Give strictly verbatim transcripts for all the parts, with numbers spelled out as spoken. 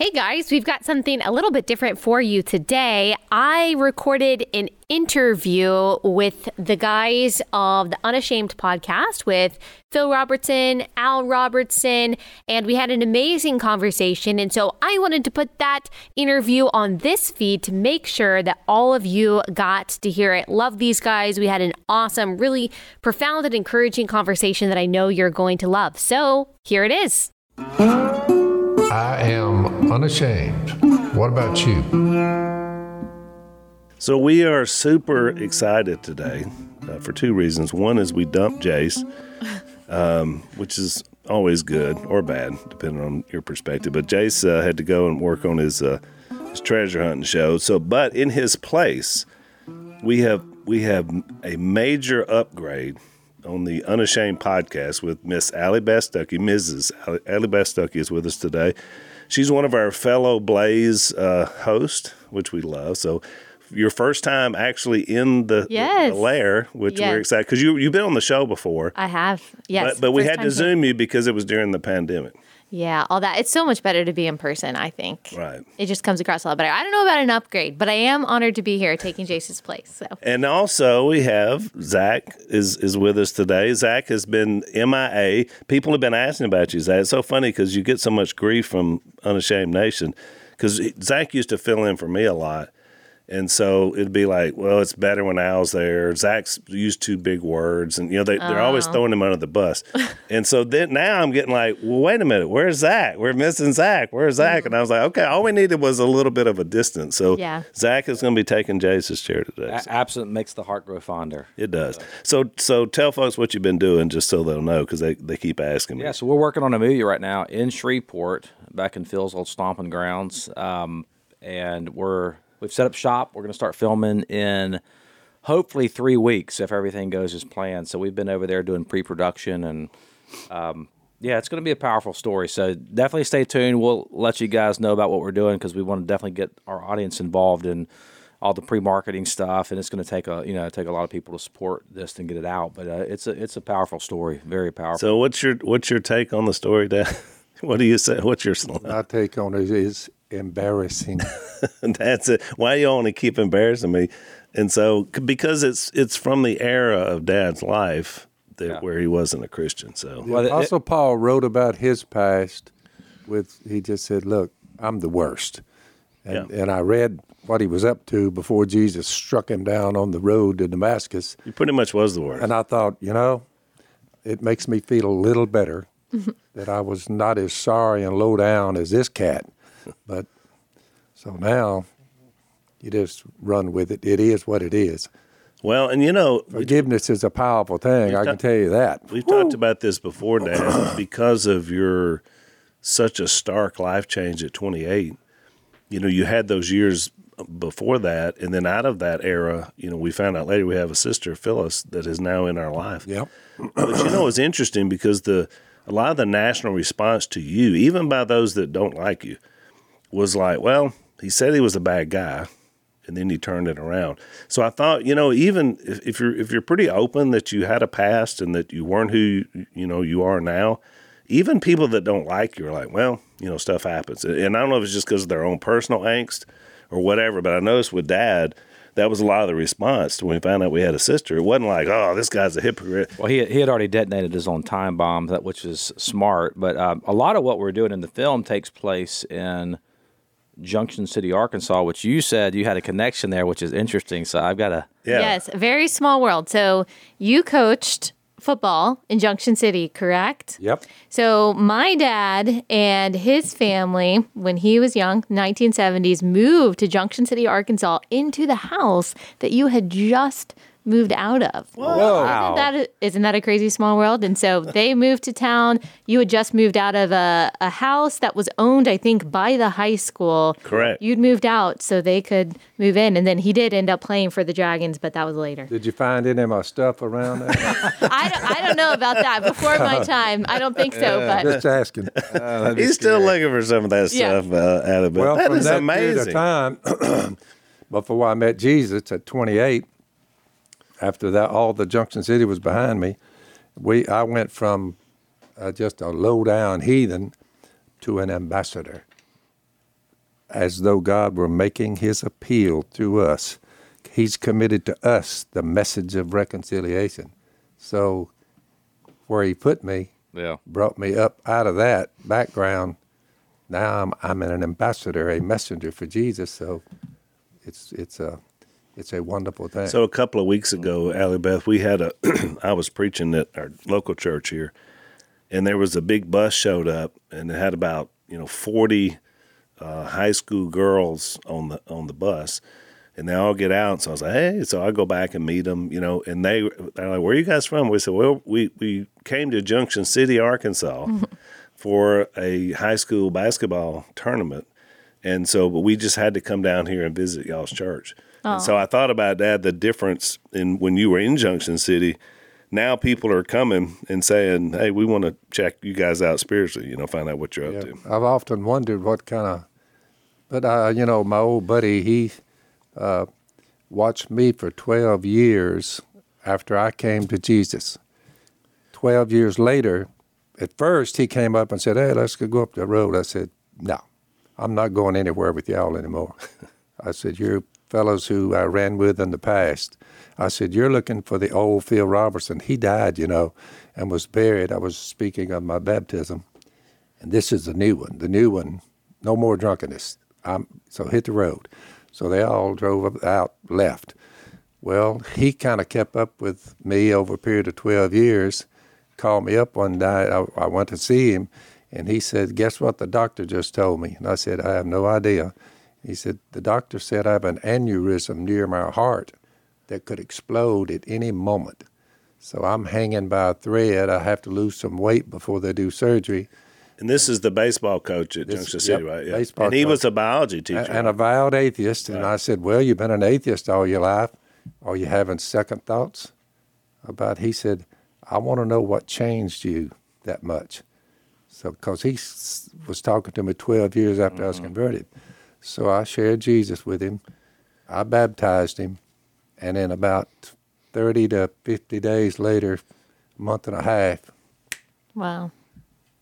Hey guys, we've got something a little bit different for you today. I recorded an interview with the guys of the Unashamed podcast with Phil Robertson, Al Robertson, and we had an amazing conversation. And so I wanted to put that interview on this feed to make sure that all of you got to hear it. Love these guys. We had an awesome, really profound and encouraging conversation that I know you're going to love. So here it is. I am unashamed. What about you? So we are super excited today uh, for two reasons. One is we dumped Jace, um, which is always good or bad, depending on your perspective. But Jace uh, had to go and work on his, uh, his treasure hunting show. So, but in his place, we have we have a major upgrade on the Unashamed podcast with Miss Allie Stuckey. Missus Allie Stuckey is with us today. She's one of our fellow Blaze uh, hosts, which we love. So your first time actually in the, yes. the, the lair, which yes. we're excited, because you, you've been on the show before. I have, yes. But, but we had to Zoom here. you because it was during the pandemic. Yeah, all that. It's so much better to be in person, I think. Right. It just comes across a lot better. I don't know about an upgrade, but I am honored to be here taking Jace's place. So. And also we have Zach is, is with us today. Zach has been M I A. People have been asking about you, Zach. It's so funny because you get so much grief from Unashamed Nation because Zach used to fill in for me a lot. And so it'd be like, well, it's better when Al's there. Zach's used two big words. And, you know, they, they're oh. always throwing him under the bus. And so then now I'm getting like, well, wait a minute. Where's Zach? We're missing Zach. Where's Zach? Mm-hmm. And I was like, okay, all we needed was a little bit of a distance. So yeah. Zach is going to be taking Jace's chair today. So. Absolutely makes the heart grow fonder. It does. So so tell folks what you've been doing just so they'll know because they, they keep asking me. Yeah, so we're working on a movie right now in Shreveport, back in Phil's old stomping grounds. Um, and we're... We've set up shop. We're going to start filming in hopefully three weeks if everything goes as planned. So we've been over there doing pre-production, and um, yeah, it's going to be a powerful story. So definitely stay tuned. We'll let you guys know about what we're doing because we want to definitely get our audience involved in all the pre-marketing stuff, and it's going to take a you know take a lot of people to support this and get it out. But uh, it's a it's a powerful story, very powerful. So what's your what's your take on the story, Dad? What do you say? What's your slide? My take on it is. Embarrassing. That's it. Why do y'all want to keep embarrassing me? And so, because it's it's from the era of Dad's life that yeah. where he wasn't a Christian. So the well, Apostle it, Paul wrote about his past. With he just said, "Look, I'm the worst," and, yeah. and I read what he was up to before Jesus struck him down on the road to Damascus. He pretty much was the worst. And I thought, you know, it makes me feel a little better that I was not as sorry and low down as this cat. But so now you just run with it. It is what it is. Well, and you know, forgiveness we, is a powerful thing. I ta- can tell you that. We've Woo. talked about this before, Dad, because of your such a stark life change at twenty-eight. You know, you had those years before that, and then out of that era, you know, we found out later we have a sister, Phyllis, that is now in our life. Yep. But you know, it's interesting because the a lot of the national response to you, even by those that don't like you, was like, well, he said he was a bad guy, and then he turned it around. So I thought, you know, even if, if you're if you're pretty open that you had a past and that you weren't who you, you know you are now, even people that don't like you are like, well, you know, stuff happens. And I don't know if it's just because of their own personal angst or whatever, but I noticed with Dad, that was a lot of the response when we found out we had a sister. It wasn't like, oh, this guy's a hypocrite. Well, he he had already detonated his own time bomb, which is smart. But um, a lot of what we're doing in the film takes place in Junction City, Arkansas, which you said you had a connection there, which is interesting. So I've got a yeah. yes, very small world. So you coached football in Junction City, correct? Yep. So my dad and his family, when he was young, nineteen seventies, moved to Junction City, Arkansas, into the house that you had just moved out of. Whoa. Wow. Isn't that, a, isn't that a crazy small world? And so they moved to town. You had just moved out of a, a house that was owned, I think, by the high school. Correct. You'd moved out so they could move in. And then he did end up playing for the Dragons, but that was later. Did you find any of my stuff around there? I, don't, I don't know about that. Before my time, I don't think so. Yeah, but just asking. Uh, He's still looking for some of that yeah. stuff uh, out of it. Well, that from is that amazing. Time, before I met Jesus at twenty-eight, after that, all the Junction City was behind me. We, I went from uh, just a low-down heathen to an ambassador. as though God were making his appeal through us. He's committed to us the message of reconciliation. So where he put me, yeah, brought me up out of that background. Now I'm I'm an ambassador, a messenger for Jesus. So it's it's a it's a wonderful thing. So a couple of weeks ago, Allie Beth, we had a I was preaching at our local church here, and there was a big bus showed up, and it had about you know forty uh, high school girls on the on the bus, and they all get out. So I was like, hey, so I go back and meet them, you know, and they they're like, where are you guys from? We said, well, we we came to Junction City, Arkansas. for a high school basketball tournament. And so but we just had to come down here and visit y'all's church. Oh. And so I thought about that, the difference in when you were in Junction City. Now people are coming and saying, hey, we want to check you guys out spiritually, you know, find out what you're yeah, up to. I've often wondered what kind of, but, uh, you know, my old buddy, he uh, watched me for twelve years after I came to Jesus. twelve years later, at first, he came up and said, hey, let's go up the road. I said, no, I'm not going anywhere with y'all anymore. I said, you're fellows who I ran with in the past. I said, you're looking for the old Phil Robertson. He died, you know, and was buried. I was speaking of my baptism. And this is the new one. The new one, no more drunkenness. I'm, so hit the road. So they all drove out, left. Well, he kind of kept up with me over a period of twelve years. Called me up one night. I, I went to see him, and he said, guess what the doctor just told me? And I said, I have no idea. He said, the doctor said I have an aneurysm near my heart that could explode at any moment. So I'm hanging by a thread. I have to lose some weight before they do surgery. And this and, is the baseball coach at this, Junction City, yep, right? Yeah. Baseball and he coach. was a biology teacher. And, and a vowed atheist. Right. And I said, well, you've been an atheist all your life. Are you having second thoughts about, he said, I want to know what changed you that much. So, because he was talking to me twelve years after mm-hmm. I was converted. So I shared Jesus with him. I baptized him. And then about thirty to fifty days later, a month and a half, wow,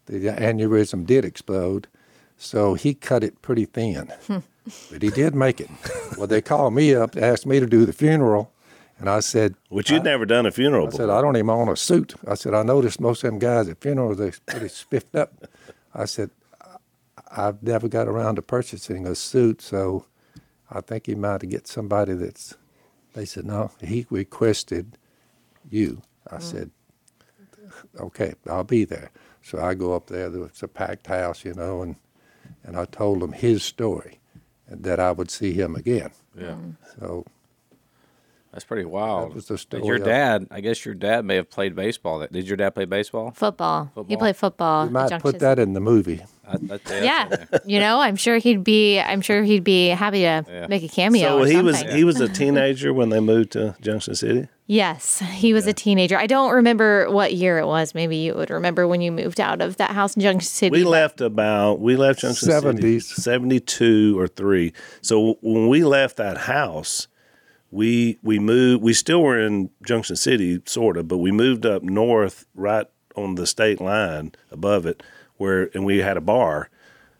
the aneurysm did explode. So he cut it pretty thin. But he did make it. Well, they called me up to ask me to do the funeral. And I said, which you'd I, never done a funeral I before. I said, I don't even own a suit. I said, I noticed most of them guys at funerals, they're pretty spiffed up. I said, I've never got around to purchasing a suit, so I think he might get somebody that's, they said, no, he requested you. I mm. said, okay, I'll be there. So I go up there, it's a packed house, you know, and, and I told him his story, and that I would see him again. Yeah. So... That's pretty wild. That was the story. Your dad, I guess your dad may have played baseball. Did your dad play baseball? Football. football. He played football. You might put that in the movie. I, yeah, you know, I'm sure he'd be. I'm sure he'd be happy to yeah. make a cameo. So or he was. Yeah. He was a teenager when they moved to Junction City. Yes, he was yeah. a teenager. I don't remember what year it was. Maybe you would remember when you moved out of that house in Junction City. We left about. We left Junction City. seventy-two or three. So when we left that house. We we moved. We still were in Junction City, sort of, but we moved up north, right on the state line above it, where and we had a bar,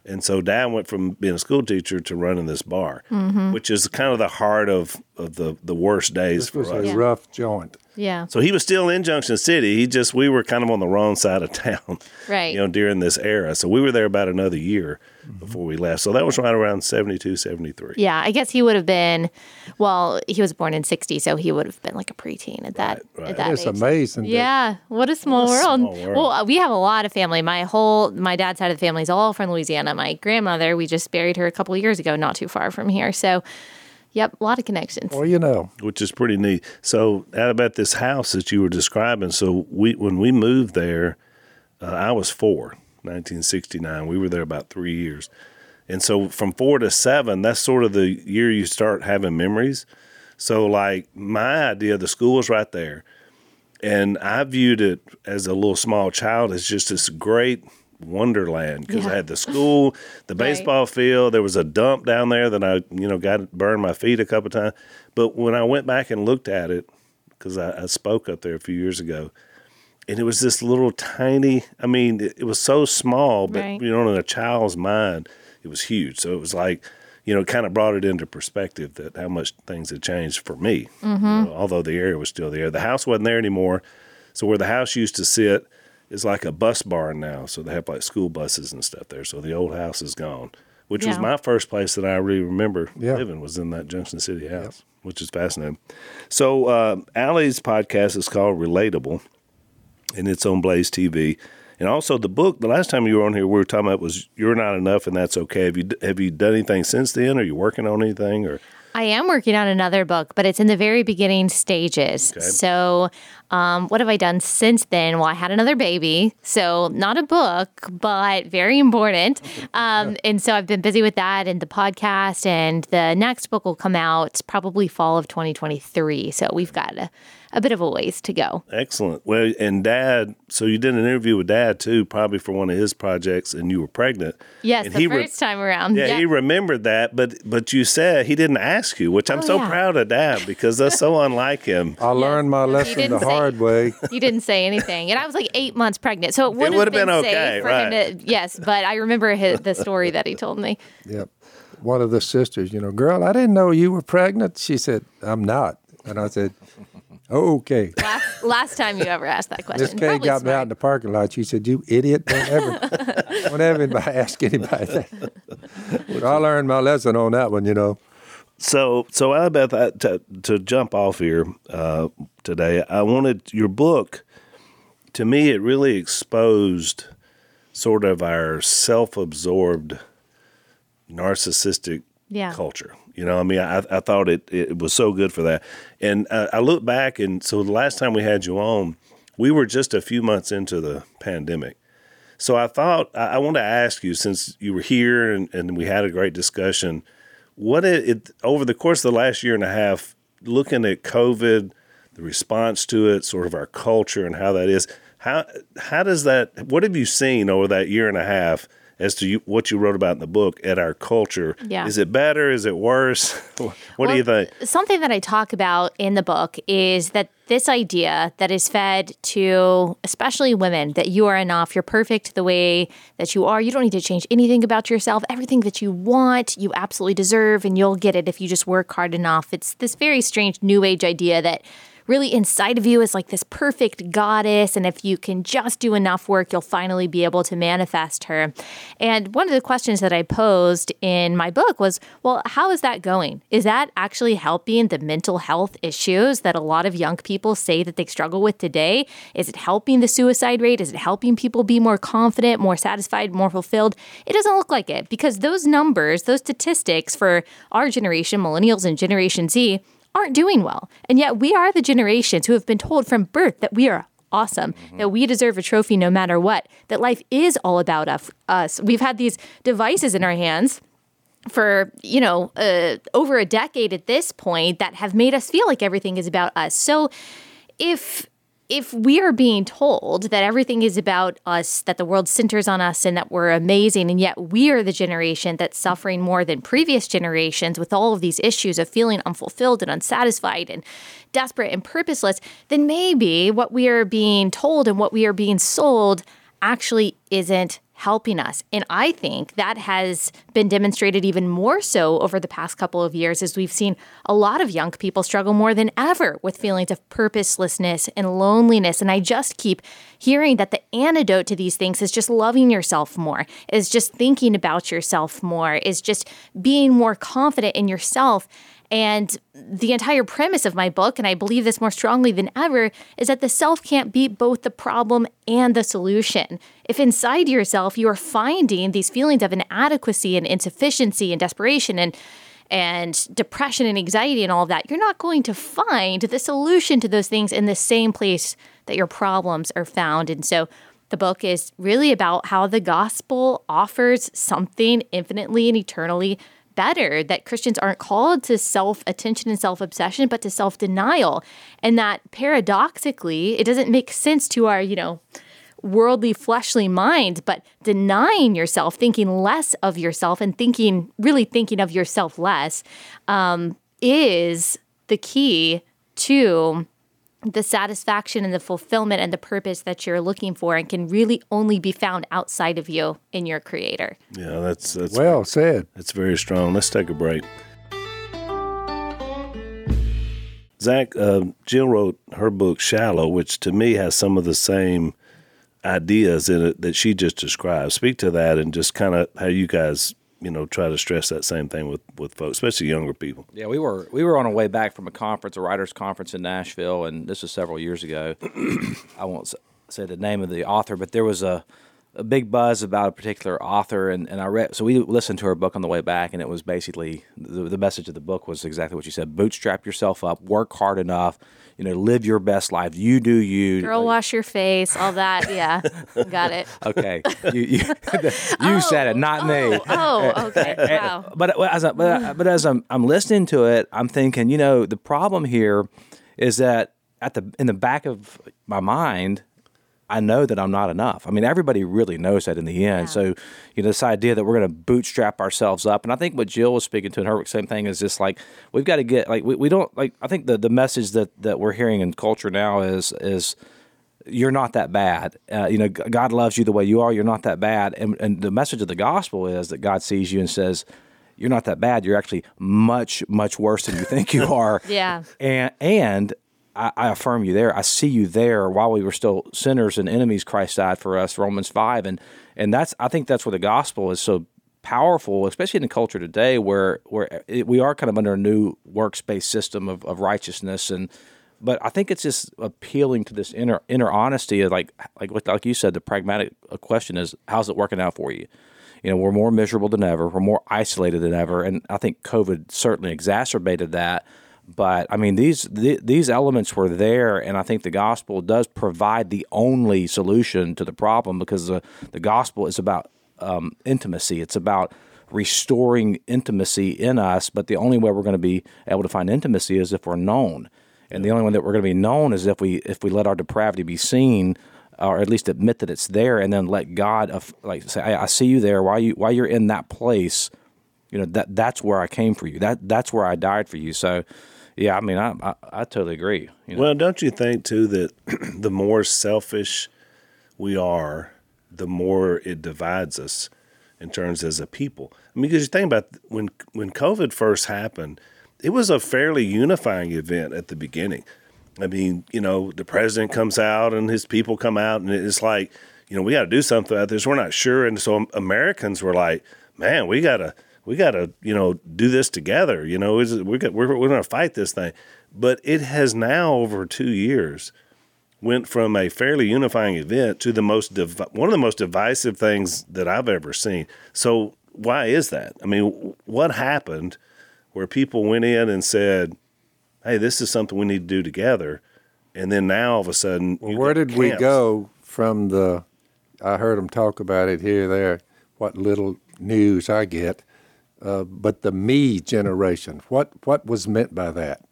and so Dad went from being a school teacher to running this bar, mm-hmm. which is kind of the heart of, of the, the worst days this for us. This was a yeah. rough joint. Yeah. So he was still in Junction City. He just we were kind of on the wrong side of town, right? You know, during this era. So we were there about another year mm-hmm. before we left. So that was right around seventy-two, seventy-three. Yeah, I guess he would have been. Well, he was born in sixty, so he would have been like a preteen at that. Right, right. At that it's age. amazing. Yeah, what a small, what a small world. world. Well, we have a lot of family. My whole my dad's side of the family is all from Louisiana. My grandmother, we just buried her a couple of years ago, not too far from here. So. Yep, a lot of connections. Well, you know. Which is pretty neat. So, out about this house that you were describing, so we when we moved there, uh, I was four, nineteen sixty-nine. We were there about three years. And so, from four to seven, that's sort of the year you start having memories. So, like, my idea, the school was right there. And I viewed it as a little small child as just this great wonderland because yeah. I had the school, the baseball right. field. There was a dump down there that I, you know, got burned my feet a couple of times. But when I went back and looked at it, because I, I spoke up there a few years ago, and it was this little tiny. I mean, it, it was so small, but right. you know, in a child's mind, it was huge. So it was like you know, kind of brought it into perspective that how much things had changed for me, mm-hmm. you know, although the area was still there. The house wasn't there anymore. So where the house used to sit is like a bus barn now. So they have like school buses and stuff there. So the old house is gone, which yeah. was my first place that I really remember yeah. living was in that Junction City house, yeah. which is fascinating. So uh, Allie's podcast is called Relatable, and it's on Blaze T V. And also the book, the last time you were on here, we were talking about was You're Not Enough and That's Okay. Have you have you done anything since then? Are you working on anything? Or I am working on another book, but it's in the very beginning stages. Okay. So um, what have I done since then? Well, I had another baby, so not a book, but very important. Um, yeah. And so I've been busy with that and the podcast, and the next book will come out probably fall of twenty twenty-three. So we've got a, a bit of a ways to go. Excellent. Well, and Dad, so you did an interview with Dad, too, probably for one of his projects, and you were pregnant. Yes, and the he first re- time around. Yeah, yep. He remembered that, but but you said he didn't ask you, which I'm oh, so yeah. proud of Dad because that's so unlike him. I learned my lesson the say, hard way. You didn't say anything. And I was like eight months pregnant. So it would have been, been okay, safe for right. him to, yes, but I remember his, the story that he told me. Yep. One of the sisters, you know, girl, I didn't know you were pregnant. She said, I'm not. And I said, oh, okay. Last, last time you ever asked that question. This Kay got smart. me out in the parking lot. She said, you idiot. Don't ever, don't ever ask anybody that. But I learned my lesson on that one, you know. So, so Annabeth, I, to, to jump off here uh, today, I wanted your book, to me, it really exposed sort of our self-absorbed narcissistic yeah. culture. You know, I mean, I, I thought it, it was so good for that. And uh, I look back, and so the last time we had you on, we were just a few months into the pandemic. So I thought, I, I wanted to ask you, since you were here and, and we had a great discussion, what it, it over the course of the last year and a half, looking at COVID, the response to it, sort of our culture and how that is, how how does that, what have you seen over that year and a half as to you, what you wrote about in the book at our culture? Yeah. Is it better? Is it worse? what well, do you think? Something that I talk about in the book is that this idea that is fed to especially women, that you are enough, you're perfect the way that you are, you don't need to change anything about yourself, everything that you want, you absolutely deserve, and you'll get it if you just work hard enough. It's this very strange new age idea that really inside of you is like this perfect goddess, and if you can just do enough work, you'll finally be able to manifest her. And one of the questions that I posed in my book was, well, how is that going? Is that actually helping the mental health issues that a lot of young people say that they struggle with today? Is it helping the suicide rate? Is it helping people be more confident, more satisfied, more fulfilled? It doesn't look like it, because those numbers, those statistics for our generation, millennials and Generation Z, aren't doing well. And yet we are the generations who have been told from birth that we are awesome, mm-hmm. that we deserve a trophy no matter what, that life is all about us. We've had these devices in our hands for, you know, uh, over a decade at this point that have made us feel like everything is about us. So if If we are being told that everything is about us, that the world centers on us and that we're amazing, and yet we are the generation that's suffering more than previous generations with all of these issues of feeling unfulfilled and unsatisfied and desperate and purposeless, then maybe what we are being told and what we are being sold actually isn't helping us. And I think that has been demonstrated even more so over the past couple of years as we've seen a lot of young people struggle more than ever with feelings of purposelessness and loneliness. And I just keep hearing that the antidote to these things is just loving yourself more, is just thinking about yourself more, is just being more confident in yourself. And the entire premise of my book, and I believe this more strongly than ever, is that the self can't be both the problem and the solution. If inside yourself you are finding these feelings of inadequacy and insufficiency and desperation and and depression and anxiety and all of that, you're not going to find the solution to those things in the same place that your problems are found. And so the book is really about how the gospel offers something infinitely and eternally better, that Christians aren't called to self-attention and self-obsession, but to self-denial. And that paradoxically, it doesn't make sense to our, you know, worldly, fleshly mind, but denying yourself, thinking less of yourself and thinking, really thinking of yourself less, um, is the key to the satisfaction and the fulfillment and the purpose that you're looking for, and can really only be found outside of you in your Creator. Yeah, that's, that's well very, said. That's very strong. Let's take a break. Zach, uh, Jill wrote her book, Shallow, which to me has some of the same ideas in it that she just described. Speak to that and just kind of how you guys, you know, try to stress that same thing with, with folks, especially younger people. Yeah, we were we were on our way back from a conference, a writers' conference in Nashville, and this was several years ago. I won't say the name of the author, but there was a, a big buzz about a particular author, and, and I read. So we listened to her book on the way back, and it was basically the, the message of the book was exactly what she said: bootstrap yourself up, work hard enough, you know, live your best life. You do you. Girl, like, wash your face, all that. Yeah, got it. Okay, you you, you oh, said it, not oh, me. Oh, okay. Wow. But as I, but, I, but as I'm I'm listening to it, I'm thinking, you know, the problem here is that at the in the back of my mind, I know that I'm not enough. I mean, everybody really knows that in the end. Yeah. So, you know, this idea that we're going to bootstrap ourselves up. And I think what Jill was speaking to in her same thing is just like, we've got to get, like, we, we don't, like, I think the, the message that, that we're hearing in culture now is, is you're not that bad. Uh, you know, God loves you the way you are. You're not that bad. And, and the message of the gospel is that God sees you and says, you're not that bad. You're actually much, much worse than you think you are. Yeah. And, and, I affirm you there. I see you there. While we were still sinners and enemies, Christ died for us, Romans five. And and that's I think that's where the gospel is so powerful, especially in the culture today where where it, we are kind of under a new workspace system of, of righteousness. And but I think it's just appealing to this inner inner honesty of like like like you said, the pragmatic question is, how's it working out for you? You know, we're more miserable than ever. We're more isolated than ever. And I think COVID certainly exacerbated that. But, I mean, these th- these elements were there, and I think the gospel does provide the only solution to the problem, because the, the gospel is about um, intimacy. It's about restoring intimacy in us, but the only way we're going to be able to find intimacy is if we're known. And the only way that we're going to be known is if we if we let our depravity be seen, or at least admit that it's there, and then let God af- like say, I, I see you there. While, you, while you're in that place, you know, that that's where I came for you. That That's where I died for you. So... Yeah, I mean, I I, I totally agree. You know? Well, don't you think, too, that the more selfish we are, the more it divides us in terms as a people? I mean, because you think about when when COVID first happened, it was a fairly unifying event at the beginning. I mean, you know, the president comes out and his people come out, and it's like, you know, we got to do something about this. We're not sure. And so Americans were like, man, we got to. We got to, you know, do this together. You know, we got, we're we're going to fight this thing. But it has now, over two years, went from a fairly unifying event to the most div- one of the most divisive things that I've ever seen. So why is that? I mean, what happened where people went in and said, "Hey, this is something we need to do together," and then now all of a sudden, well, where did we go from the? I heard them talk about it here, there. What little news I get. Uh, but the me generation, what what was meant by that?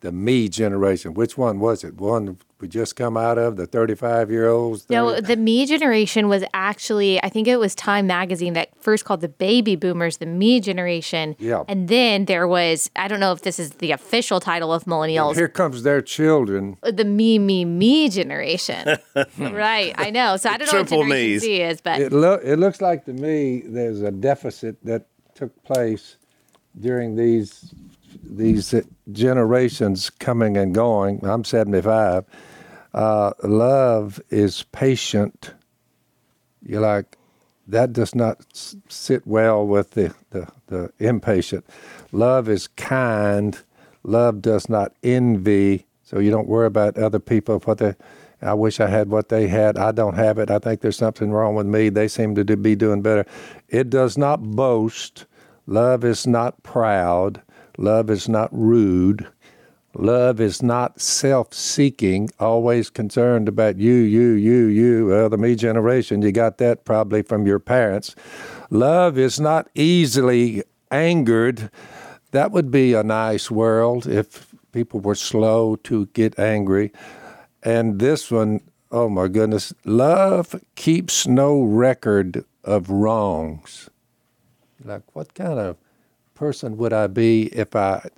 The me generation, which one was it? One we just come out of, the thirty-five-year-olds? No, the me generation was actually, I think it was Time Magazine that first called the baby boomers the me generation. Yeah. And then there was, I don't know if this is the official title of millennials. And here comes their children. The me, me, me generation. Right, I know. So I don't know what Generation me's. Z is, but. It, lo- it looks like to me there's a deficit that took place during these these generations coming and going. I'm seventy-five. Uh, love is patient. You're like, that does not s- sit well with the, the, the impatient. Love is kind. Love does not envy. So you don't worry about other people. What they, I wish I had what they had. I don't have it. I think there's something wrong with me. They seem to do, be doing better. It does not boast. Love is not proud. Love is not rude. Love is not self-seeking, always concerned about you, you, you, you. Well, the me generation, you got that probably from your parents. Love is not easily angered. That would be a nice world if people were slow to get angry. And this one, oh my goodness, love keeps no record of wrongs. Like, what kind of person would I be if I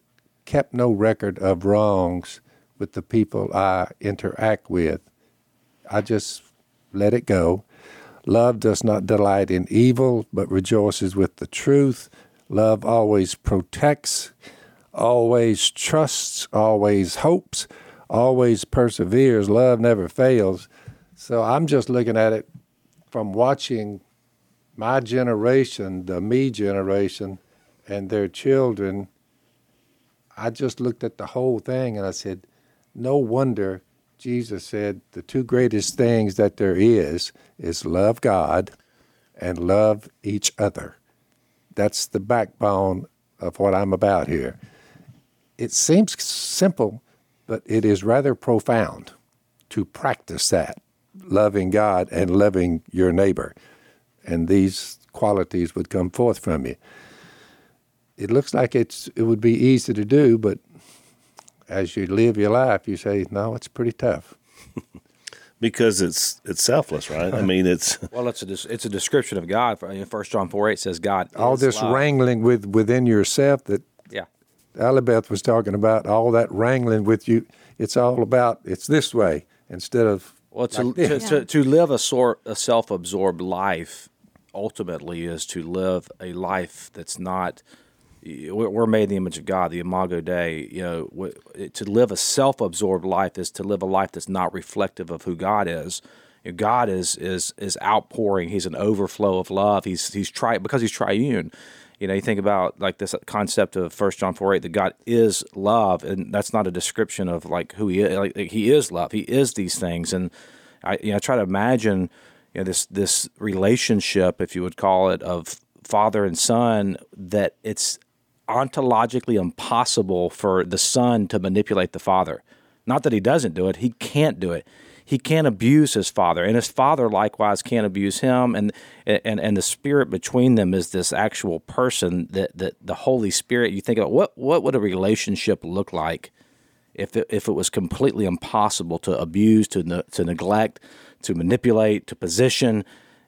kept no record of wrongs? with the people I interact with. I just let it go. Love does not delight in evil, but rejoices with the truth. Love always protects, always trusts, always hopes, always perseveres. Love never fails. So I'm just looking at it from watching my generation, the me generation, and their children. I just looked at the whole thing and I said, no wonder Jesus said the two greatest things that there is is love God and love each other. That's the backbone of what I'm about here. It seems simple, but it is rather profound to practice that, loving God and loving your neighbor. And these qualities would come forth from you. It looks like it's it would be easy to do, but as you live your life, you say, no, it's pretty tough. Because it's it's selfless, right? I mean, it's well, it's a it's a description of God. First John four eight says God. All is this love. Wrangling with within yourself that yeah, Alibeth was talking about. All that wrangling with you, it's all about it's this way instead of well, to like to, yeah. to to live a sort a self-absorbed life. Ultimately, is to live a life that's not. We're made in the image of God, the Imago Dei. You know, to live a self-absorbed life is to live a life that's not reflective of who God is. God is is is outpouring. He's an overflow of love. He's he's tri- because he's triune. You know, you think about like this concept of First John four eight that God is love, and that's not a description of like who he is. Like he is love. He is these things, and I you know I try to imagine you know this this relationship, if you would call it, of father and son that it's ontologically impossible for the son to manipulate the father. Not that he doesn't do it. He can't do it. He can't abuse his father, and his father likewise can't abuse him. And and and the spirit between them is this actual person that, that the Holy Spirit. You think about what what would a relationship look like if it, if it was completely impossible to abuse, to ne- to neglect, to manipulate, to position.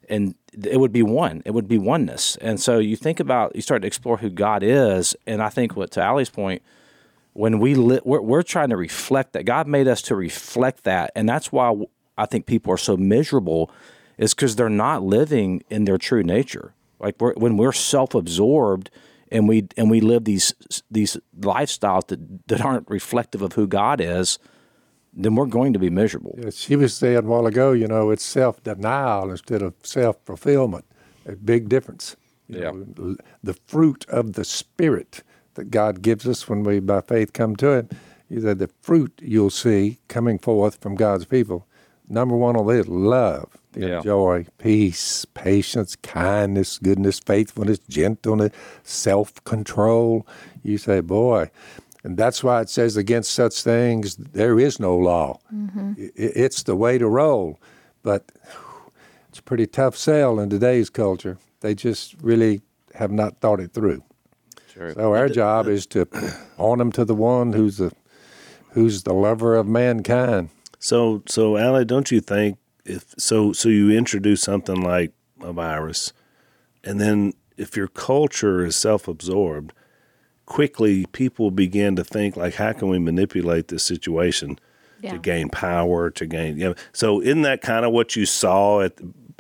And it would be one. It would be oneness. And so you think about, you start to explore who God is. And I think what to Allie's point, when we li- we're, we're trying to reflect that, God made us to reflect that. And that's why I think people are so miserable is because they're not living in their true nature. Like we're, when we're self-absorbed and we and we live these these lifestyles that, that aren't reflective of who God is, then we're going to be miserable. Yeah, she was saying a while ago, you know, it's self-denial instead of self-fulfillment. A big difference. You yeah. know, the fruit of the Spirit that God gives us when we, by faith, come to Him, either the fruit you'll see coming forth from God's people. Number one on this, love, yeah. joy, peace, patience, kindness, goodness, faithfulness, gentleness, self-control. You say, boy... And that's why it says against such things, there is no law. Mm-hmm. It's the way to roll. But it's a pretty tough sell in today's culture. They just really have not thought it through. Sure. So our job is to point them to the one who's the, who's the lover of mankind. So, so Allie, don't you think, if so so you introduce something like a virus, and then if your culture is self-absorbed, quickly people begin to think like, how can we manipulate this situation yeah. to gain power, to gain, you know, so isn't that kind of what you saw at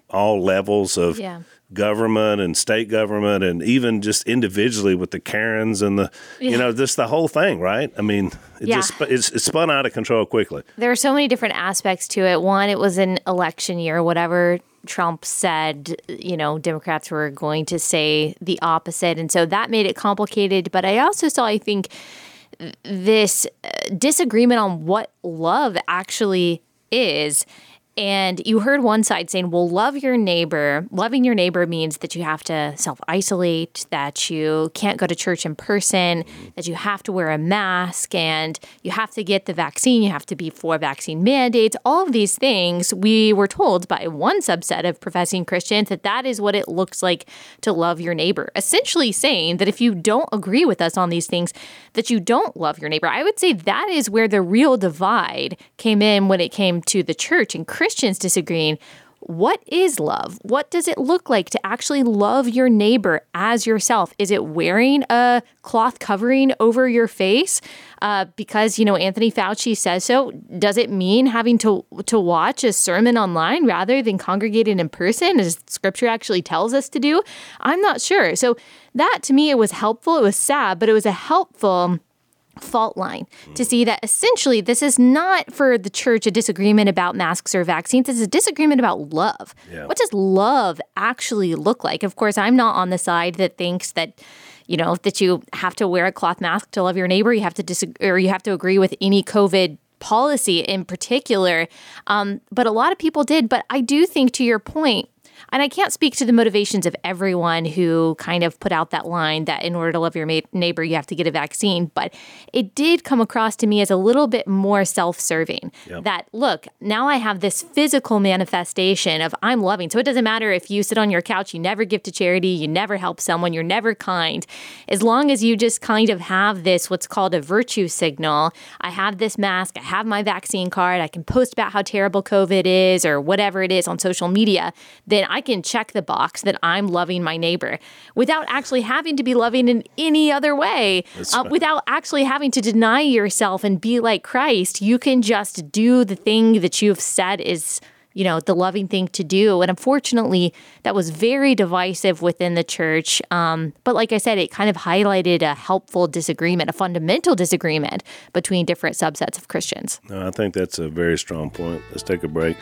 all levels of yeah. government and state government and even just individually with the Karens and the, yeah. you know, this, the whole thing, right? I mean, it yeah. just, it's, it spun out of control quickly. There are so many different aspects to it. One, it was an election year, whatever Trump said, you know, Democrats were going to say the opposite. And so that made it complicated. But I also saw, I think, this disagreement on what love actually is. And you heard one side saying, well, love your neighbor. Loving your neighbor means that you have to self-isolate, that you can't go to church in person, that you have to wear a mask, and you have to get the vaccine, you have to be for vaccine mandates. All of these things, we were told by one subset of professing Christians that that is what it looks like to love your neighbor, essentially saying that if you don't agree with us on these things, that you don't love your neighbor. I would say that is where the real divide came in when it came to the church and Christians disagreeing. what is love? What does it look like to actually love your neighbor as yourself? Is it wearing a cloth covering over your face uh, because, you know, Anthony Fauci says so? Does it mean having to to watch a sermon online rather than congregating in person, as Scripture actually tells us to do? I'm not sure. So that, to me, it was helpful. It was sad, but it was a helpful fault line to see that essentially this is not for the church a disagreement about masks or vaccines. It's a disagreement about love. Yeah. What does love actually look like? Of course, I'm not on the side that thinks that, you know, that you have to wear a cloth mask to love your neighbor. You have to disagree, or you have to agree with any COVID policy in particular. Um, but a lot of people did. But I do think, to your point, and I can't speak to the motivations of everyone who kind of put out that line that in order to love your ma- neighbor, you have to get a vaccine. But it did come across to me as a little bit more self-serving. Yep. That, look, now I have this physical manifestation of I'm loving. So it doesn't matter if you sit on your couch, you never give to charity, you never help someone, you're never kind. As long as you just kind of have this what's called a virtue signal, I have this mask, I have my vaccine card, I can post about how terrible COVID is or whatever it is on social media, then I can check the box that I'm loving my neighbor without actually having to be loving in any other way, uh, without actually having to deny yourself and be like Christ. You can just do the thing that you've said is, you know, the loving thing to do. And unfortunately, that was very divisive within the church. Um, but like I said, it kind of highlighted a helpful disagreement, a fundamental disagreement between different subsets of Christians. No, I think that's a very strong point. Let's take a break.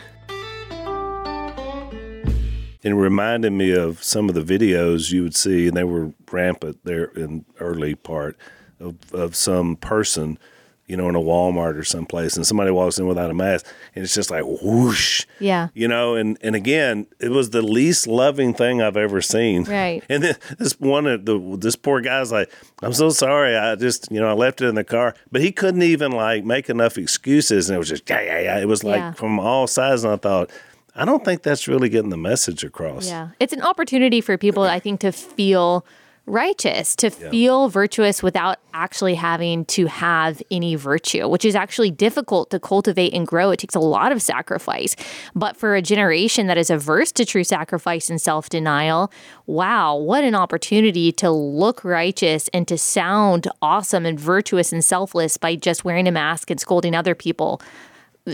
It reminded me of some of the videos you would see, and they were rampant there in early part of, of some person, you know, in a Walmart or someplace, and somebody walks in without a mask, and it's just like whoosh, yeah, you know. And, and again, it was the least loving thing I've ever seen, right? And then this one, the this poor guy's like, "I'm so sorry, I just, you know, I left it in the car," but he couldn't even like make enough excuses, and it was just yeah, yeah, yeah. It was like yeah. from all sides, and I thought, I don't think that's really getting the message across. Yeah. It's an opportunity for people, I think, to feel righteous, to yeah. feel virtuous without actually having to have any virtue, which is actually difficult to cultivate and grow. It takes a lot of sacrifice. But for a generation that is averse to true sacrifice and self-denial, wow, what an opportunity to look righteous and to sound awesome and virtuous and selfless by just wearing a mask and scolding other people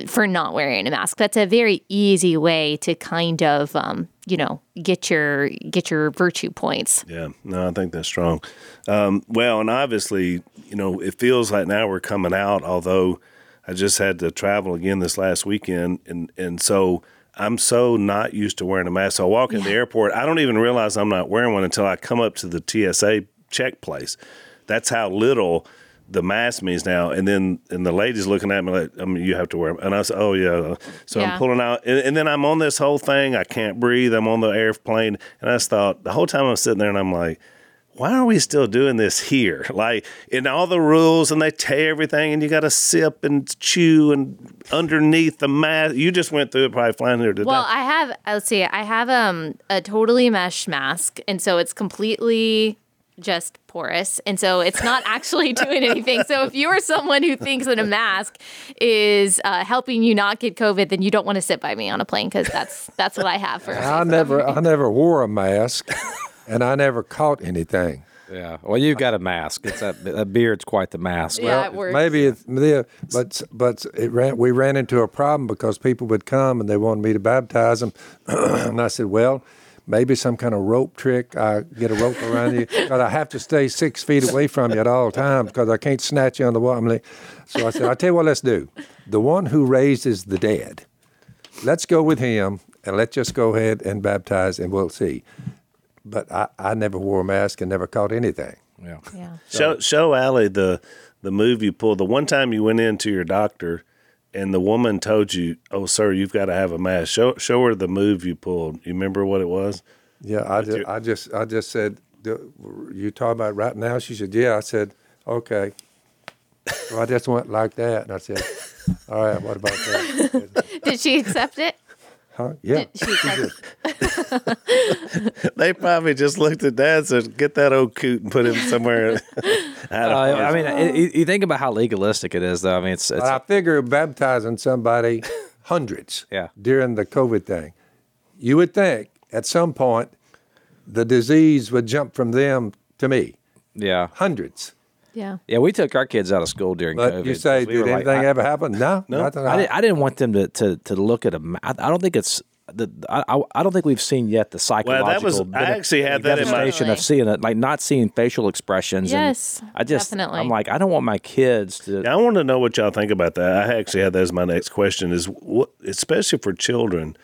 for not wearing a mask. That's a very easy way to kind of, um, you know, get your get your virtue points. Yeah, no, I think that's strong. Um, well, and obviously, you know, it feels like now we're coming out, although I just had to travel again this last weekend. And, and so I'm so not used to wearing a mask. So I walk in yeah. the airport. I don't even realize I'm not wearing one until I come up to the T S A check place. That's how little the mask means now. And then and the lady's looking at me like, I mean, you have to wear them. And I said, oh, yeah. So yeah. I'm pulling out. And, and then I'm on this whole thing. I can't breathe. I'm on the airplane. And I just thought, the whole time I'm sitting there and I'm like, why are we still doing this here? Like, in all the rules, and they tear everything, and you got to sip and chew and underneath the mask. You just went through it probably flying there today. Well, I have, let's see, I have um, a totally mesh mask. And so it's completely just porous. And so it's not actually doing anything. So if you are someone who thinks that a mask is uh, helping you not get COVID, then you don't want to sit by me on a plane, because that's that's what I have for I never I never wore a mask and I never caught anything. Yeah. Well, you've got a mask. It's a, a beard's quite the mask. Well, yeah, it works. Maybe it's yeah, but but it ran we ran into a problem because people would come and they wanted me to baptize them. And I said, well, maybe some kind of rope trick. I get a rope around you, because I have to stay six feet away from you at all times, because I can't snatch you on the wall. Like, so I said, I'll tell you what, let's do. The one who raises the dead, let's go with him, and let's just go ahead and baptize, and we'll see. But I, I never wore a mask and never caught anything. Yeah. yeah. So, show, show Allie the, the move you pulled. The one time you went into your doctor, and the woman told you, "Oh, sir, you've got to have a mask." Show, show her the move you pulled. You remember what it was? Yeah, I just, your... I just, I just said, "You talking about right now?" She said, "Yeah." I said, "Okay." So I just went like that, and I said, "All right, what about that?" Did she accept it? Huh? Yeah. Did she accept it? They probably just looked at that and said, "Get that old coot and put him somewhere." Uh, I mean, it, it, you think about how legalistic it is, though. I mean, it's. it's I figure baptizing somebody, hundreds, yeah. during the COVID thing, you would think at some point the disease would jump from them to me. Yeah. Hundreds. Yeah. Yeah, we took our kids out of school during but COVID. You say, we did anything like, ever happen? No. No. Nothing I, didn't, I didn't want them to, to, to look at them. I, I don't think it's... The, I, I don't think we've seen yet the psychological well, that was, benefit, I actually had that devastation in my... of seeing it, like not seeing facial expressions. Yes, and I just, definitely. I'm like, I don't want my kids to. Yeah, I want to know what y'all think about that. I actually had that as my next question is, what, especially for children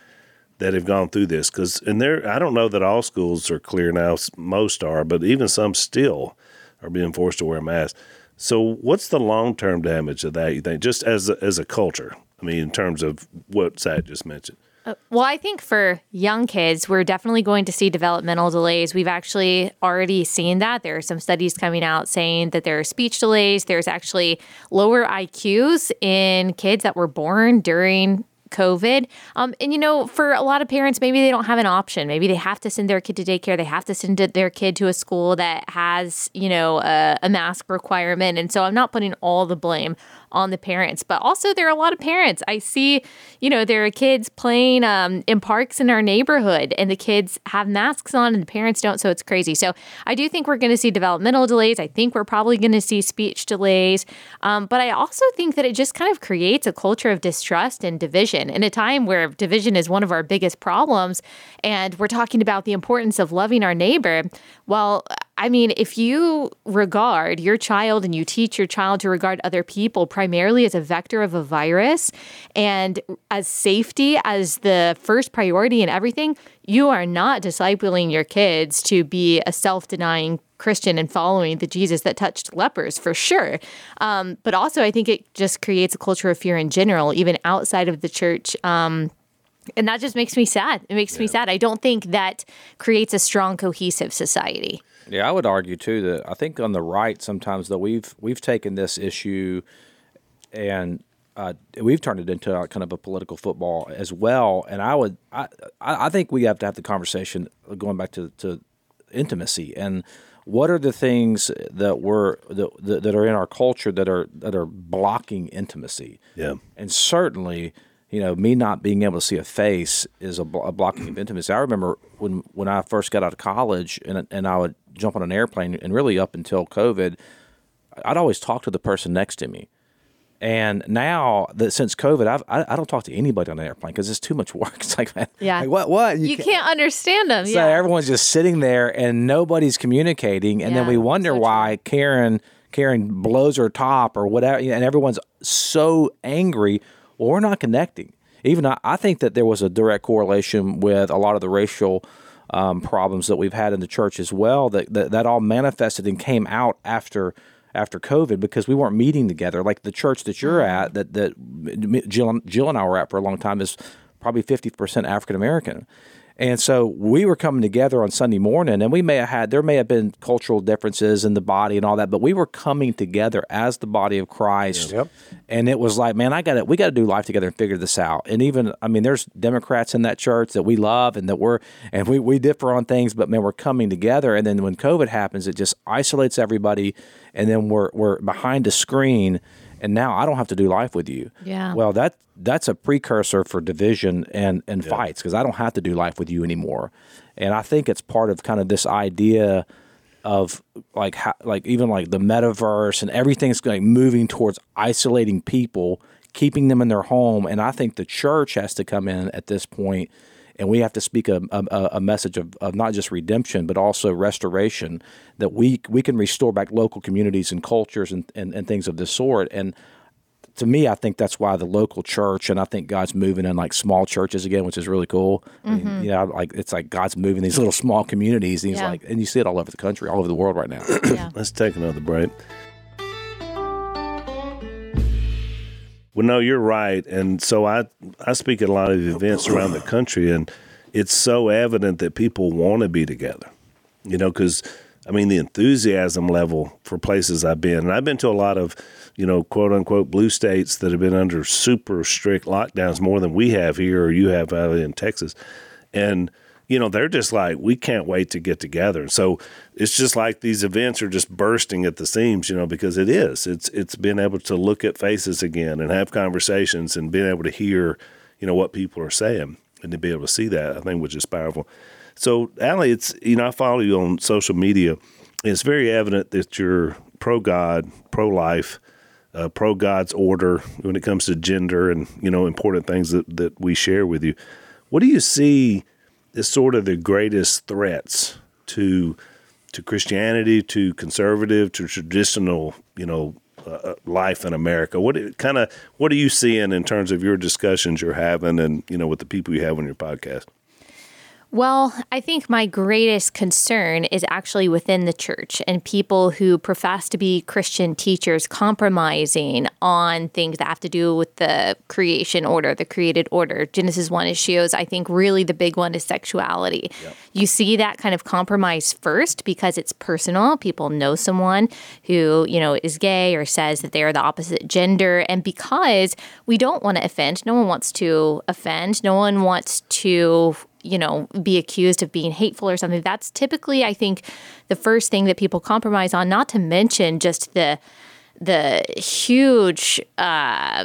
that have gone through this, because in there, I don't know that all schools are clear now. Most are, but even some still are being forced to wear masks. So what's the long-term damage of that, you think, just as a, as a culture? I mean, in terms of what Zach just mentioned. Uh, well, I think for young kids, we're definitely going to see developmental delays. We've actually already seen that. There are some studies coming out saying that there are speech delays. There's actually lower I Qs in kids that were born during COVID. Um, and, you know, for a lot of parents, maybe they don't have an option. Maybe they have to send their kid to daycare. They have to send their kid to a school that has, you know, a, a mask requirement. And so I'm not putting all the blame on the parents, but also there are a lot of parents. I see, you know, there are kids playing um, in parks in our neighborhood and the kids have masks on and the parents don't. So it's crazy. So I do think we're going to see developmental delays. I think we're probably going to see speech delays. Um, but I also think that it just kind of creates a culture of distrust and division in a time where division is one of our biggest problems. And we're talking about the importance of loving our neighbor. Well, I mean, if you regard your child and you teach your child to regard other people primarily as a vector of a virus and as safety as the first priority and everything, you are not discipling your kids to be a self-denying Christian and following the Jesus that touched lepers, for sure. Um, but also, I think it just creates a culture of fear in general, even outside of the church. Um And that just makes me sad. It makes yeah. me sad. I don't think that creates a strong, cohesive society. Yeah, I would argue, too, that I think on the right sometimes, though, we've we've taken this issue and uh, we've turned it into kind of a political football as well. And I would I, I think we have to have the conversation going back to, to intimacy and what are the things that we're that, that are in our culture that are that are blocking intimacy? Yeah, and certainly. You know, me not being able to see a face is a, bl- a blocking of intimacy. I remember when, when I first got out of college and and I would jump on an airplane, and really up until COVID, I'd always talk to the person next to me. And now that since COVID, I've, I I don't talk to anybody on an airplane because it's too much work. It's like, man, yeah. like what what you, you can't, can't understand them. Yeah, so everyone's just sitting there and nobody's communicating, and yeah, then we wonder so why true. Karen Karen blows her top or whatever, and everyone's so angry. Well, we're not connecting. Even I, I think that there was a direct correlation with a lot of the racial um, problems that we've had in the church as well. That, that that all manifested and came out after after COVID because we weren't meeting together. Like the church that you're at, that that Jill, Jill and I were at for a long time, is probably fifty percent African American, and so we were coming together on Sunday morning, and we may have had there may have been cultural differences in the body and all that, but we were coming together as the body of Christ. Yep. And it was like, man, I got to we got to do life together and figure this out. And even I mean, there's Democrats in that church that we love and that we're and we we differ on things, but man, we're coming together. And then when COVID happens, it just isolates everybody, and then we're we're behind a screen. And now I don't have to do life with you. Yeah. Well, that that's a precursor for division and, and yeah. fights because I don't have to do life with you anymore. And I think it's part of kind of this idea of like how, like even like the metaverse and everything's like moving towards isolating people, keeping them in their home. And I think the church has to come in at this point, and we have to speak a, a, a message of, of not just redemption, but also restoration, that we we can restore back local communities and cultures and, and, and things of this sort. And to me, I think that's why the local church, and I think God's moving in like small churches again, which is really cool. Mm-hmm. I mean, you know, like it's like God's moving these little small communities. And he's yeah. like, and you see it all over the country, all over the world right now. Yeah. Let's take another break. Well, no, you're right. And so I, I speak at a lot of events around the country, and it's so evident that people want to be together, you know, because, I mean, the enthusiasm level for places I've been, and I've been to a lot of, you know, quote unquote blue states that have been under super strict lockdowns more than we have here or you have out in Texas. And, you know, they're just like, we can't wait to get together. So it's just like these events are just bursting at the seams, you know, because it is. It's it's being able to look at faces again and have conversations and being able to hear, you know, what people are saying. and to be able to see that, I think, was just powerful. So, Allie, it's, you know, I follow you on social media. It's very evident that you're pro-God, pro-life, uh, pro-God's order when it comes to gender and, you know, important things that, that we share with you. What do you see as sort of the greatest threats to to Christianity, to conservative, to traditional, you know, uh, life in America? What kind of what are you seeing in terms of your discussions you're having and, you know, with the people you have on your podcast? Well, I think my greatest concern is actually within the church and people who profess to be Christian teachers compromising on things that have to do with the creation order, the created order. Genesis one issues, I think really the big one is sexuality. Yep. You see that kind of compromise first because it's personal. People know someone who, you know, is gay or says that they are the opposite gender. And because we don't want to offend, no one wants to offend, no one wants to... you know, be accused of being hateful or something. That's typically, I think, the first thing that people compromise on, not to mention just the the huge uh,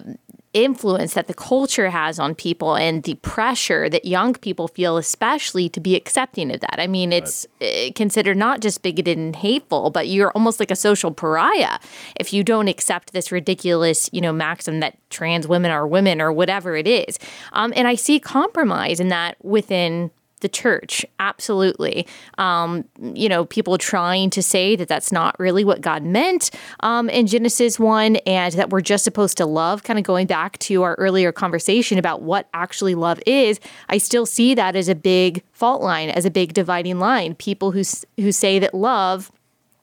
influence that the culture has on people and the pressure that young people feel, especially to be accepting of that. I mean, it's right. considered not just bigoted and hateful, but you're almost like a social pariah if you don't accept this ridiculous, you know, maxim that trans women are women or whatever it is. Um, and I see compromise in that within the church. Absolutely. Um, you know, people trying to say that that's not really what God meant um, in Genesis one and that we're just supposed to love, kind of going back to our earlier conversation about what actually love is. I still see that as a big fault line, as a big dividing line. People who who say that love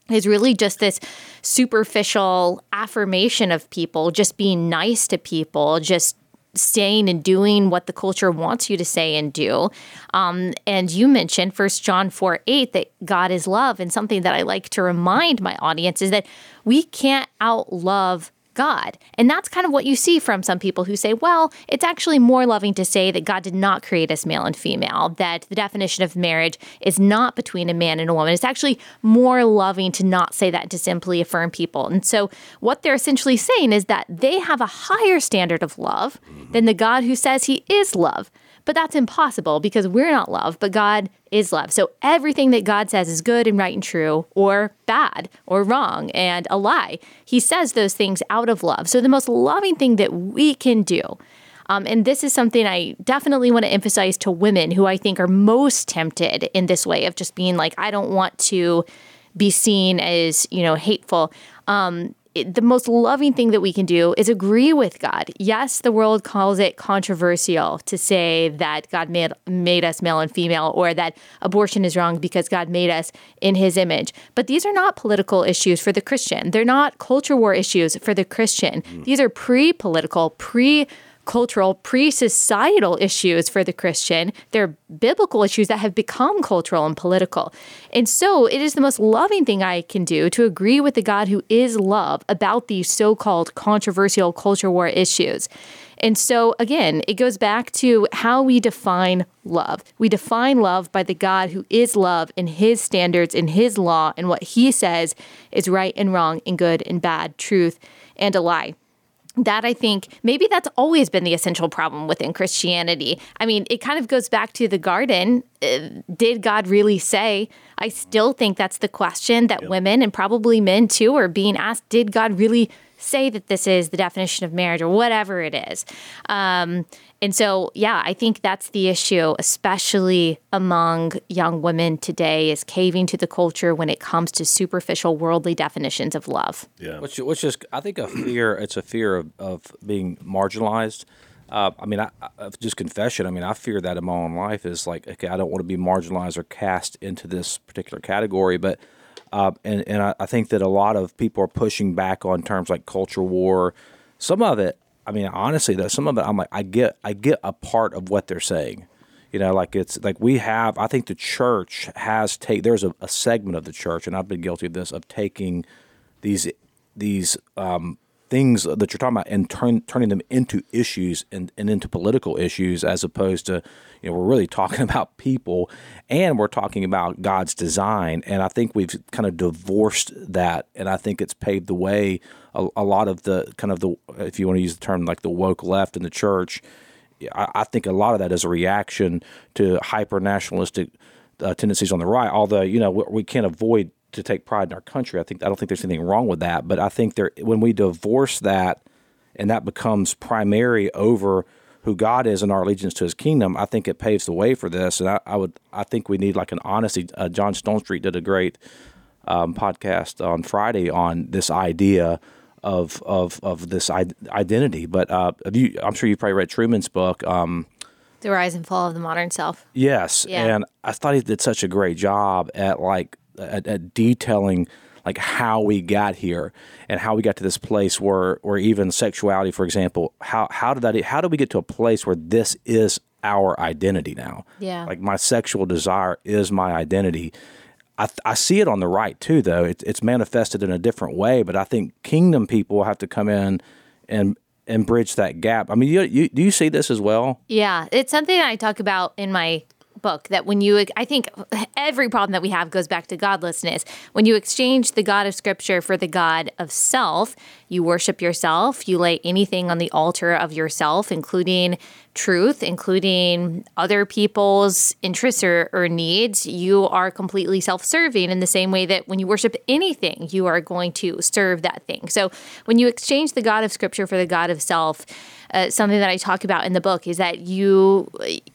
is really just this superficial affirmation of people, just being nice to people, just saying and doing what the culture wants you to say and do. Um, and you mentioned First John four eight, that God is love. And something that I like to remind my audience is that we can't out-love God. And that's kind of what you see from some people who say, well, it's actually more loving to say that God did not create us male and female, that the definition of marriage is not between a man and a woman. It's actually more loving to not say that, to simply affirm people. And so what they're essentially saying is that they have a higher standard of love than the God who says he is love. But that's impossible because we're not love, but God is love. So everything that God says is good and right and true, or bad or wrong and a lie. He says those things out of love. So the most loving thing that we can do, um, and this is something I definitely want to emphasize to women who I think are most tempted in this way of just being like, I don't want to be seen as, you know, hateful. Um, The most loving thing that we can do is agree with God. Yes, the world calls it controversial to say that God made, made us male and female, or that abortion is wrong because God made us in his image. But these are not political issues for the Christian. They're not culture war issues for the Christian. These are pre-political, pre cultural, pre-societal issues for the Christian. They're biblical issues that have become cultural and political. And so it is the most loving thing I can do to agree with the God who is love about these so-called controversial culture war issues. And so, again, it goes back to how we define love. We define love by the God who is love and his standards and his law and what he says is right and wrong and good and bad, truth and a lie. That, I think, maybe that's always been the essential problem within Christianity. I mean, it kind of goes back to the garden. Uh, did God really say? I still think that's the question that yep. women and probably men, too, are being asked. Did God really say that this is the definition of marriage or whatever it is? Um, and so, yeah, I think that's the issue, especially among young women today, is caving to the culture when it comes to superficial worldly definitions of love. Yeah, which, which is, I think, a fear. It's a fear of, of being marginalized. Uh, I mean, I, I, just confession. I mean, I fear that in my own life is like, okay, I don't want to be marginalized or cast into this particular category, but. Uh, and and I, I think that a lot of people are pushing back on terms like culture war. Some of it, I mean, honestly, though, some of it, I'm like, I get, I get a part of what they're saying. You know, like it's like we have. I think the church has take. There's a, a segment of the church, and I've been guilty of this, of taking these these um, things that you're talking about and turn, turning them into issues and, and into political issues, as opposed to, you know, we're really talking about people and we're talking about God's design. And I think we've kind of divorced that. And I think it's paved the way a, a lot of the kind of the, if you want to use the term, like the woke left in the church I, I think a lot of that is a reaction to hyper-nationalistic uh, tendencies on the right, although, you know, we, we can't avoid to take pride in our country. I think I don't think there's anything wrong with that, but I think there when we divorce that and that becomes primary over who God is and our allegiance to his kingdom, I think it paves the way for this. And I, I would, I think we need like an honesty. Uh, John Stonestreet did a great um, podcast on Friday on this idea of, of, of this I- identity. But uh, have you, I'm sure you've probably read Truman's book. Um, The Rise and Fall of the Modern Self. Yes. Yeah. And I thought he did such a great job at like, at, at detailing like how we got here and how we got to this place where, where even sexuality, for example, how how did that how do we get to a place where this is our identity now? Yeah, like my sexual desire is my identity. I I see it on the right too, though it, it's manifested in a different way. But I think kingdom people have to come in and and bridge that gap. I mean, you, you, do you see this as well? Yeah, it's something I talk about in my book, that when you, I think every problem that we have goes back to godlessness. When you exchange the God of Scripture for the God of self, you worship yourself, you lay anything on the altar of yourself, including truth, including other people's interests or, or needs. You are completely self-serving in the same way that when you worship anything, you are going to serve that thing. So when you exchange the God of Scripture for the God of self, Uh, something that I talk about in the book is that you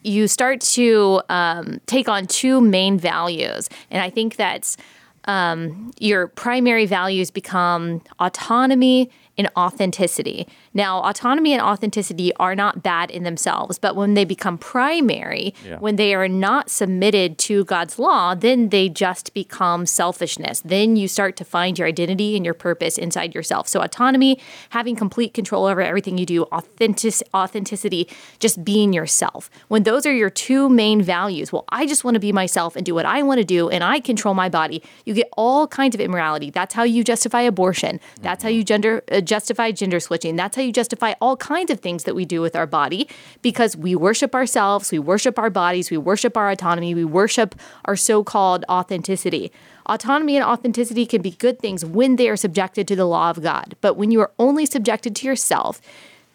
you start to um, take on two main values. And I think that's um, your primary values become autonomy and authenticity. Now, autonomy and authenticity are not bad in themselves, but when they become primary, yeah. when they are not submitted to God's law, then they just become selfishness. Then you start to find your identity and your purpose inside yourself. So autonomy, having complete control over everything you do, authentic, authenticity, just being yourself. When those are your two main values, well, I just want to be myself and do what I want to do, and I control my body, you get all kinds of immorality. That's how you justify abortion. That's mm-hmm. how you gender uh, justify gender switching. That's how you justify all kinds of things that we do with our body, because we worship ourselves, we worship our bodies, we worship our autonomy, we worship our so-called authenticity. Autonomy and authenticity can be good things when they are subjected to the law of God. But when you are only subjected to yourself,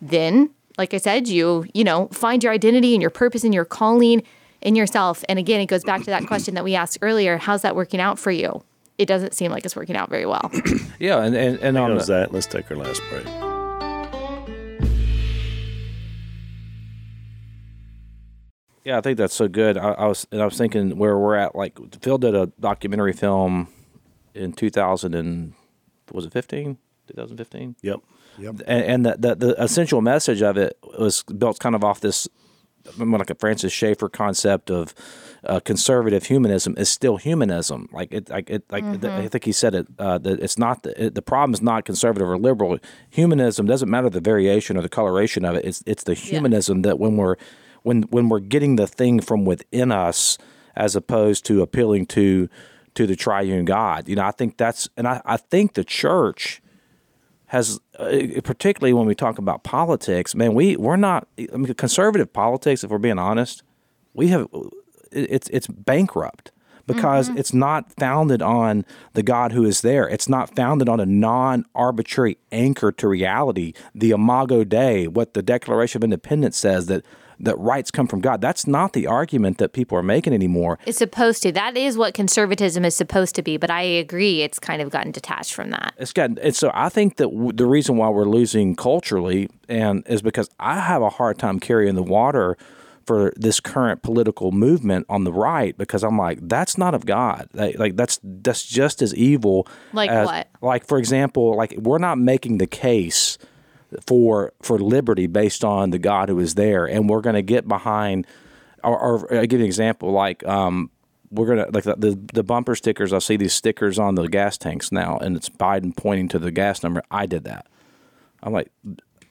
then, like I said, you, you know, find your identity and your purpose and your calling in yourself. And again, it goes back to that question that we asked earlier, how's that working out for you? It doesn't seem like it's working out very well. yeah, and and, and on that, let's take our last break. Yeah, I think that's so good. I, I was and I was thinking where we're at. Like Phil did a documentary film in two thousand and was it fifteen? twenty fifteen. Yep. Yep. And, and the, the the essential message of it was built kind of off this, like a Francis Schaeffer concept of uh, conservative humanism is still humanism. Like it, like it, like mm-hmm. the, I think he said it. Uh, that it's not the, it, the problem is not conservative or liberal. Humanism doesn't matter the variation or the coloration of it. It's it's the humanism yeah. that when we're when when we're getting the thing from within us as opposed to appealing to to the triune God. You know, I think that's and I, I think the church has, particularly when we talk about politics, man, we, we're not, I mean, conservative politics, if we're being honest, we have, it's it's bankrupt because mm-hmm. it's not founded on the God who is there. It's not founded on a non-arbitrary anchor to reality, the Imago Dei, what the Declaration of Independence says, that that rights come from God. That's not the argument that people are making anymore. It's supposed to. That is what conservatism is supposed to be, but I agree it's kind of gotten detached from that. It's gotten, and so I think that w- the reason why we're losing culturally and is because I have a hard time carrying the water for this current political movement on the right, because I'm like, that's not of God. Like, like that's that's just as evil. Like as, what? Like, for example, like we're not making the case for for liberty based on the God who is there, and we're going to get behind. Or, or I give you an example, like um, we're going to like the, the the bumper stickers. I see these stickers on the gas tanks now, and it's Biden pointing to the gas number. I did that. I'm like,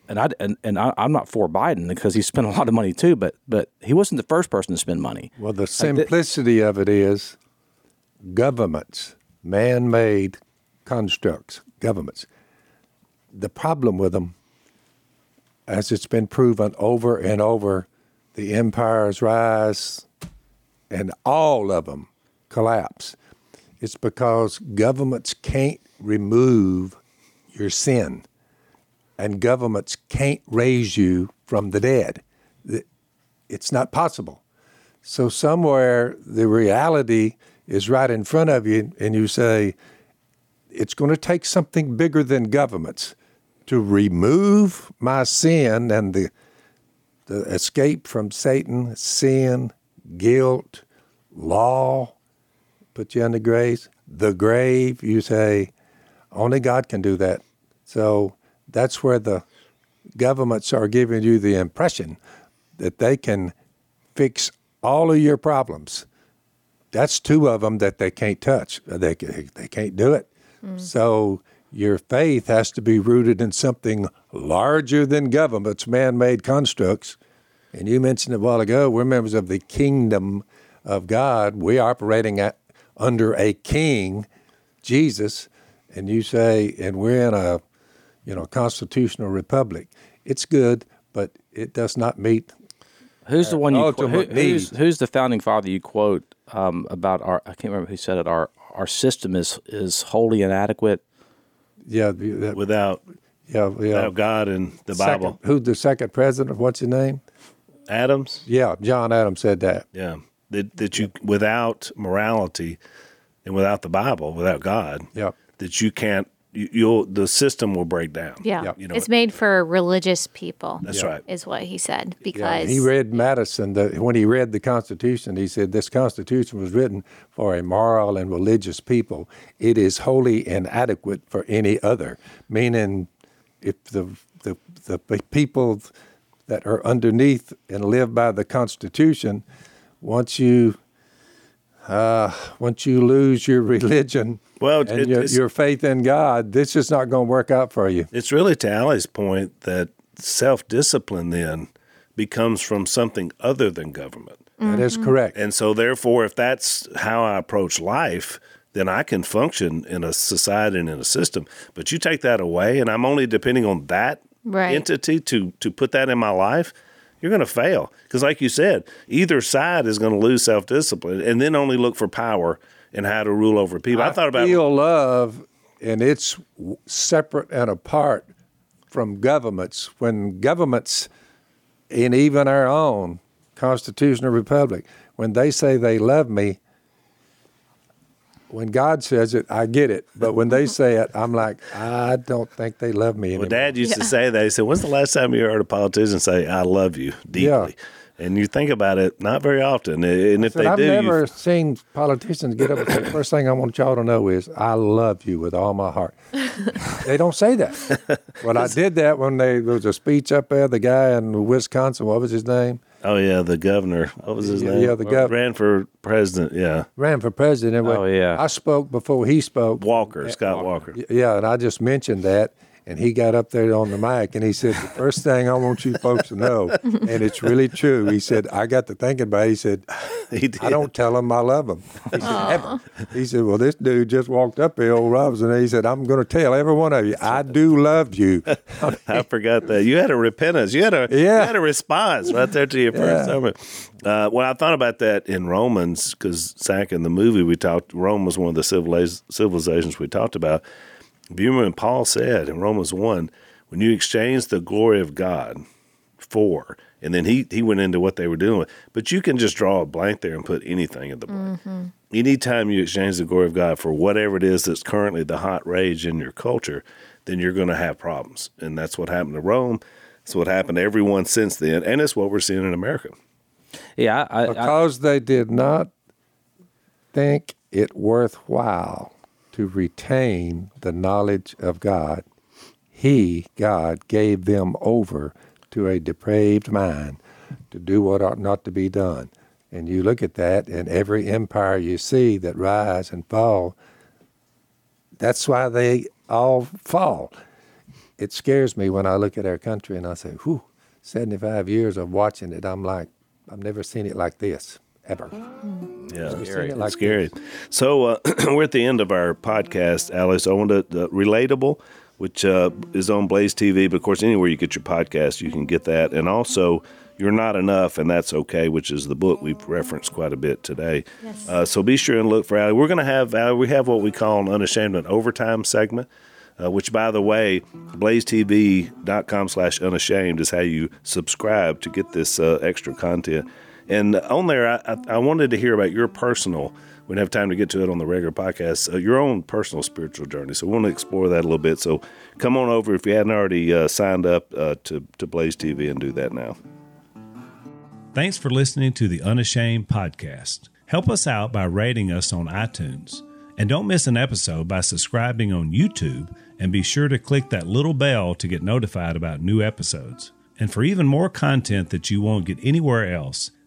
and I and, and I, I'm not for Biden because he spent a lot of money too, but but he wasn't the first person to spend money. Well, the simplicity like th- of it is governments, man-made constructs, governments. The problem with them, as it's been proven over and over, the empires rise and all of them collapse. It's because governments can't remove your sin, and governments can't raise you from the dead. it's not possible. So somewhere the reality is right in front of you, and you say, it's going to take something bigger than governments to remove my sin and the, the escape from Satan, sin, guilt, law, put you in the grave, the grave. You say, only God can do that. So that's where the governments are giving you the impression that they can fix all of your problems. That's two of them that they can't touch. They, they can't do it. Mm. So your faith has to be rooted in something larger than governments, man-made constructs. And you mentioned a while ago, we're members of the kingdom of God. We're operating at, under a king, Jesus, and you say, and we're in a, you know, constitutional republic. It's good, but it does not meet. Who's uh, the one you qu- who, who's, who's the founding father you quote um, about our? I can't remember who said it. Our our system is is wholly inadequate. Yeah, that, without yeah, yeah without God and the second, Bible. Who's the second president? What's his name? Adams. Yeah, John Adams said that. Yeah, that that you without morality and without the Bible, without God. Yeah. That you can't, you, you'll, the system will break down. Yeah. You know, it's made for religious people. That's yeah. right. Is what he said. Because yeah. He read Madison, the, when he read the Constitution, he said, this Constitution was written for a moral and religious people. It is wholly inadequate for any other. Meaning, if the, the, the people that are underneath and live by the Constitution, once you... Uh, once you lose your religion well, and it, your, your faith in God, this is not going to work out for you. It's really to Allie's point that self-discipline then becomes from something other than government. Mm-hmm. That is correct. And so therefore, if that's how I approach life, then I can function in a society and in a system. But you take that away, and I'm only depending on that right. entity to, to put that in my life, you're going to fail. Because like you said, either side is going to lose self-discipline and then only look for power and how to rule over people. I, I thought about feel love, and it's separate and apart from governments. When governments, and even our own constitutional republic, when they say they love me, when God says it, I get it. But when they say it, I'm like, I don't think they love me anymore. Well, Dad used yeah. to say that. He said, when's the last time you heard a politician say, I love you deeply? Yeah. And you think about it, not very often. And I if said, they I've do. I've never you've... seen politicians get up and say, the first thing I want y'all to know is, I love you with all my heart. They don't say that. Well, I did that when they, there was a speech up there, the guy in Wisconsin, what was his name? Oh, yeah, the governor. What was his yeah, name? Yeah, the governor. Ran for president, yeah. Ran for president. Oh, yeah. I spoke before he spoke. Walker, Scott Walker. Yeah, and I just mentioned that, and he got up there on the mic, and he said, the first thing I want you folks to know, and it's really true, he said, I got to thinking about it. He said, he I don't tell him I love him. He said, ever. He said, well, this dude just walked up here, old Robinson, and he said, I'm going to tell every one of you, I do love you. I, mean, I forgot that. You had a repentance. You had a, yeah. you had a response right there to your first yeah. sermon. Uh, well, I thought about that in Romans, because Zach, in the movie we talked, Rome was one of the civiliz- civilizations we talked about. You remember when Paul said in Romans one, when you exchange the glory of God for, and then he, he went into what they were doing, but you can just draw a blank there and put anything in the blank. Mm-hmm. Anytime you exchange the glory of God for whatever it is that's currently the hot rage in your culture, then you're going to have problems. And that's what happened to Rome. It's what happened to everyone since then. And it's what we're seeing in America. Yeah, I, I, Because I, they did not think it worthwhile to retain the knowledge of God, he, God, gave them over to a depraved mind to do what ought not to be done. And you look at that, and every empire you see that rise and fall, that's why they all fall. It scares me when I look at our country and I say, whew, seventy-five years of watching it, I'm like, I've never seen it like this. Ever. Yeah, it's scary. It like it's scary. So uh, we're at the end of our podcast, Alice. I wanted to, uh, Relatable, which uh, is on Blaze T V, but of course anywhere you get your podcast, you can get that. And also, You're Not Enough and That's Okay, which is the book we've referenced quite a bit today. Yes. Uh, so be sure and look for Allie. We're going to have, Allie, we have what we call an Unashamed, an overtime segment. uh, which, by the way, blazetv.com slash unashamed is how you subscribe to get this uh, extra content. And on there, I, I wanted to hear about your personal, we don't have time to get to it on the regular podcast, uh, your own personal spiritual journey. So we want to explore that a little bit. So come on over if you hadn't already uh, signed up uh, to, to Blaze T V and do that now. Thanks for listening to the Unashamed podcast. Help us out by rating us on iTunes. And don't miss an episode by subscribing on YouTube, and be sure to click that little bell to get notified about new episodes. And for even more content that you won't get anywhere else,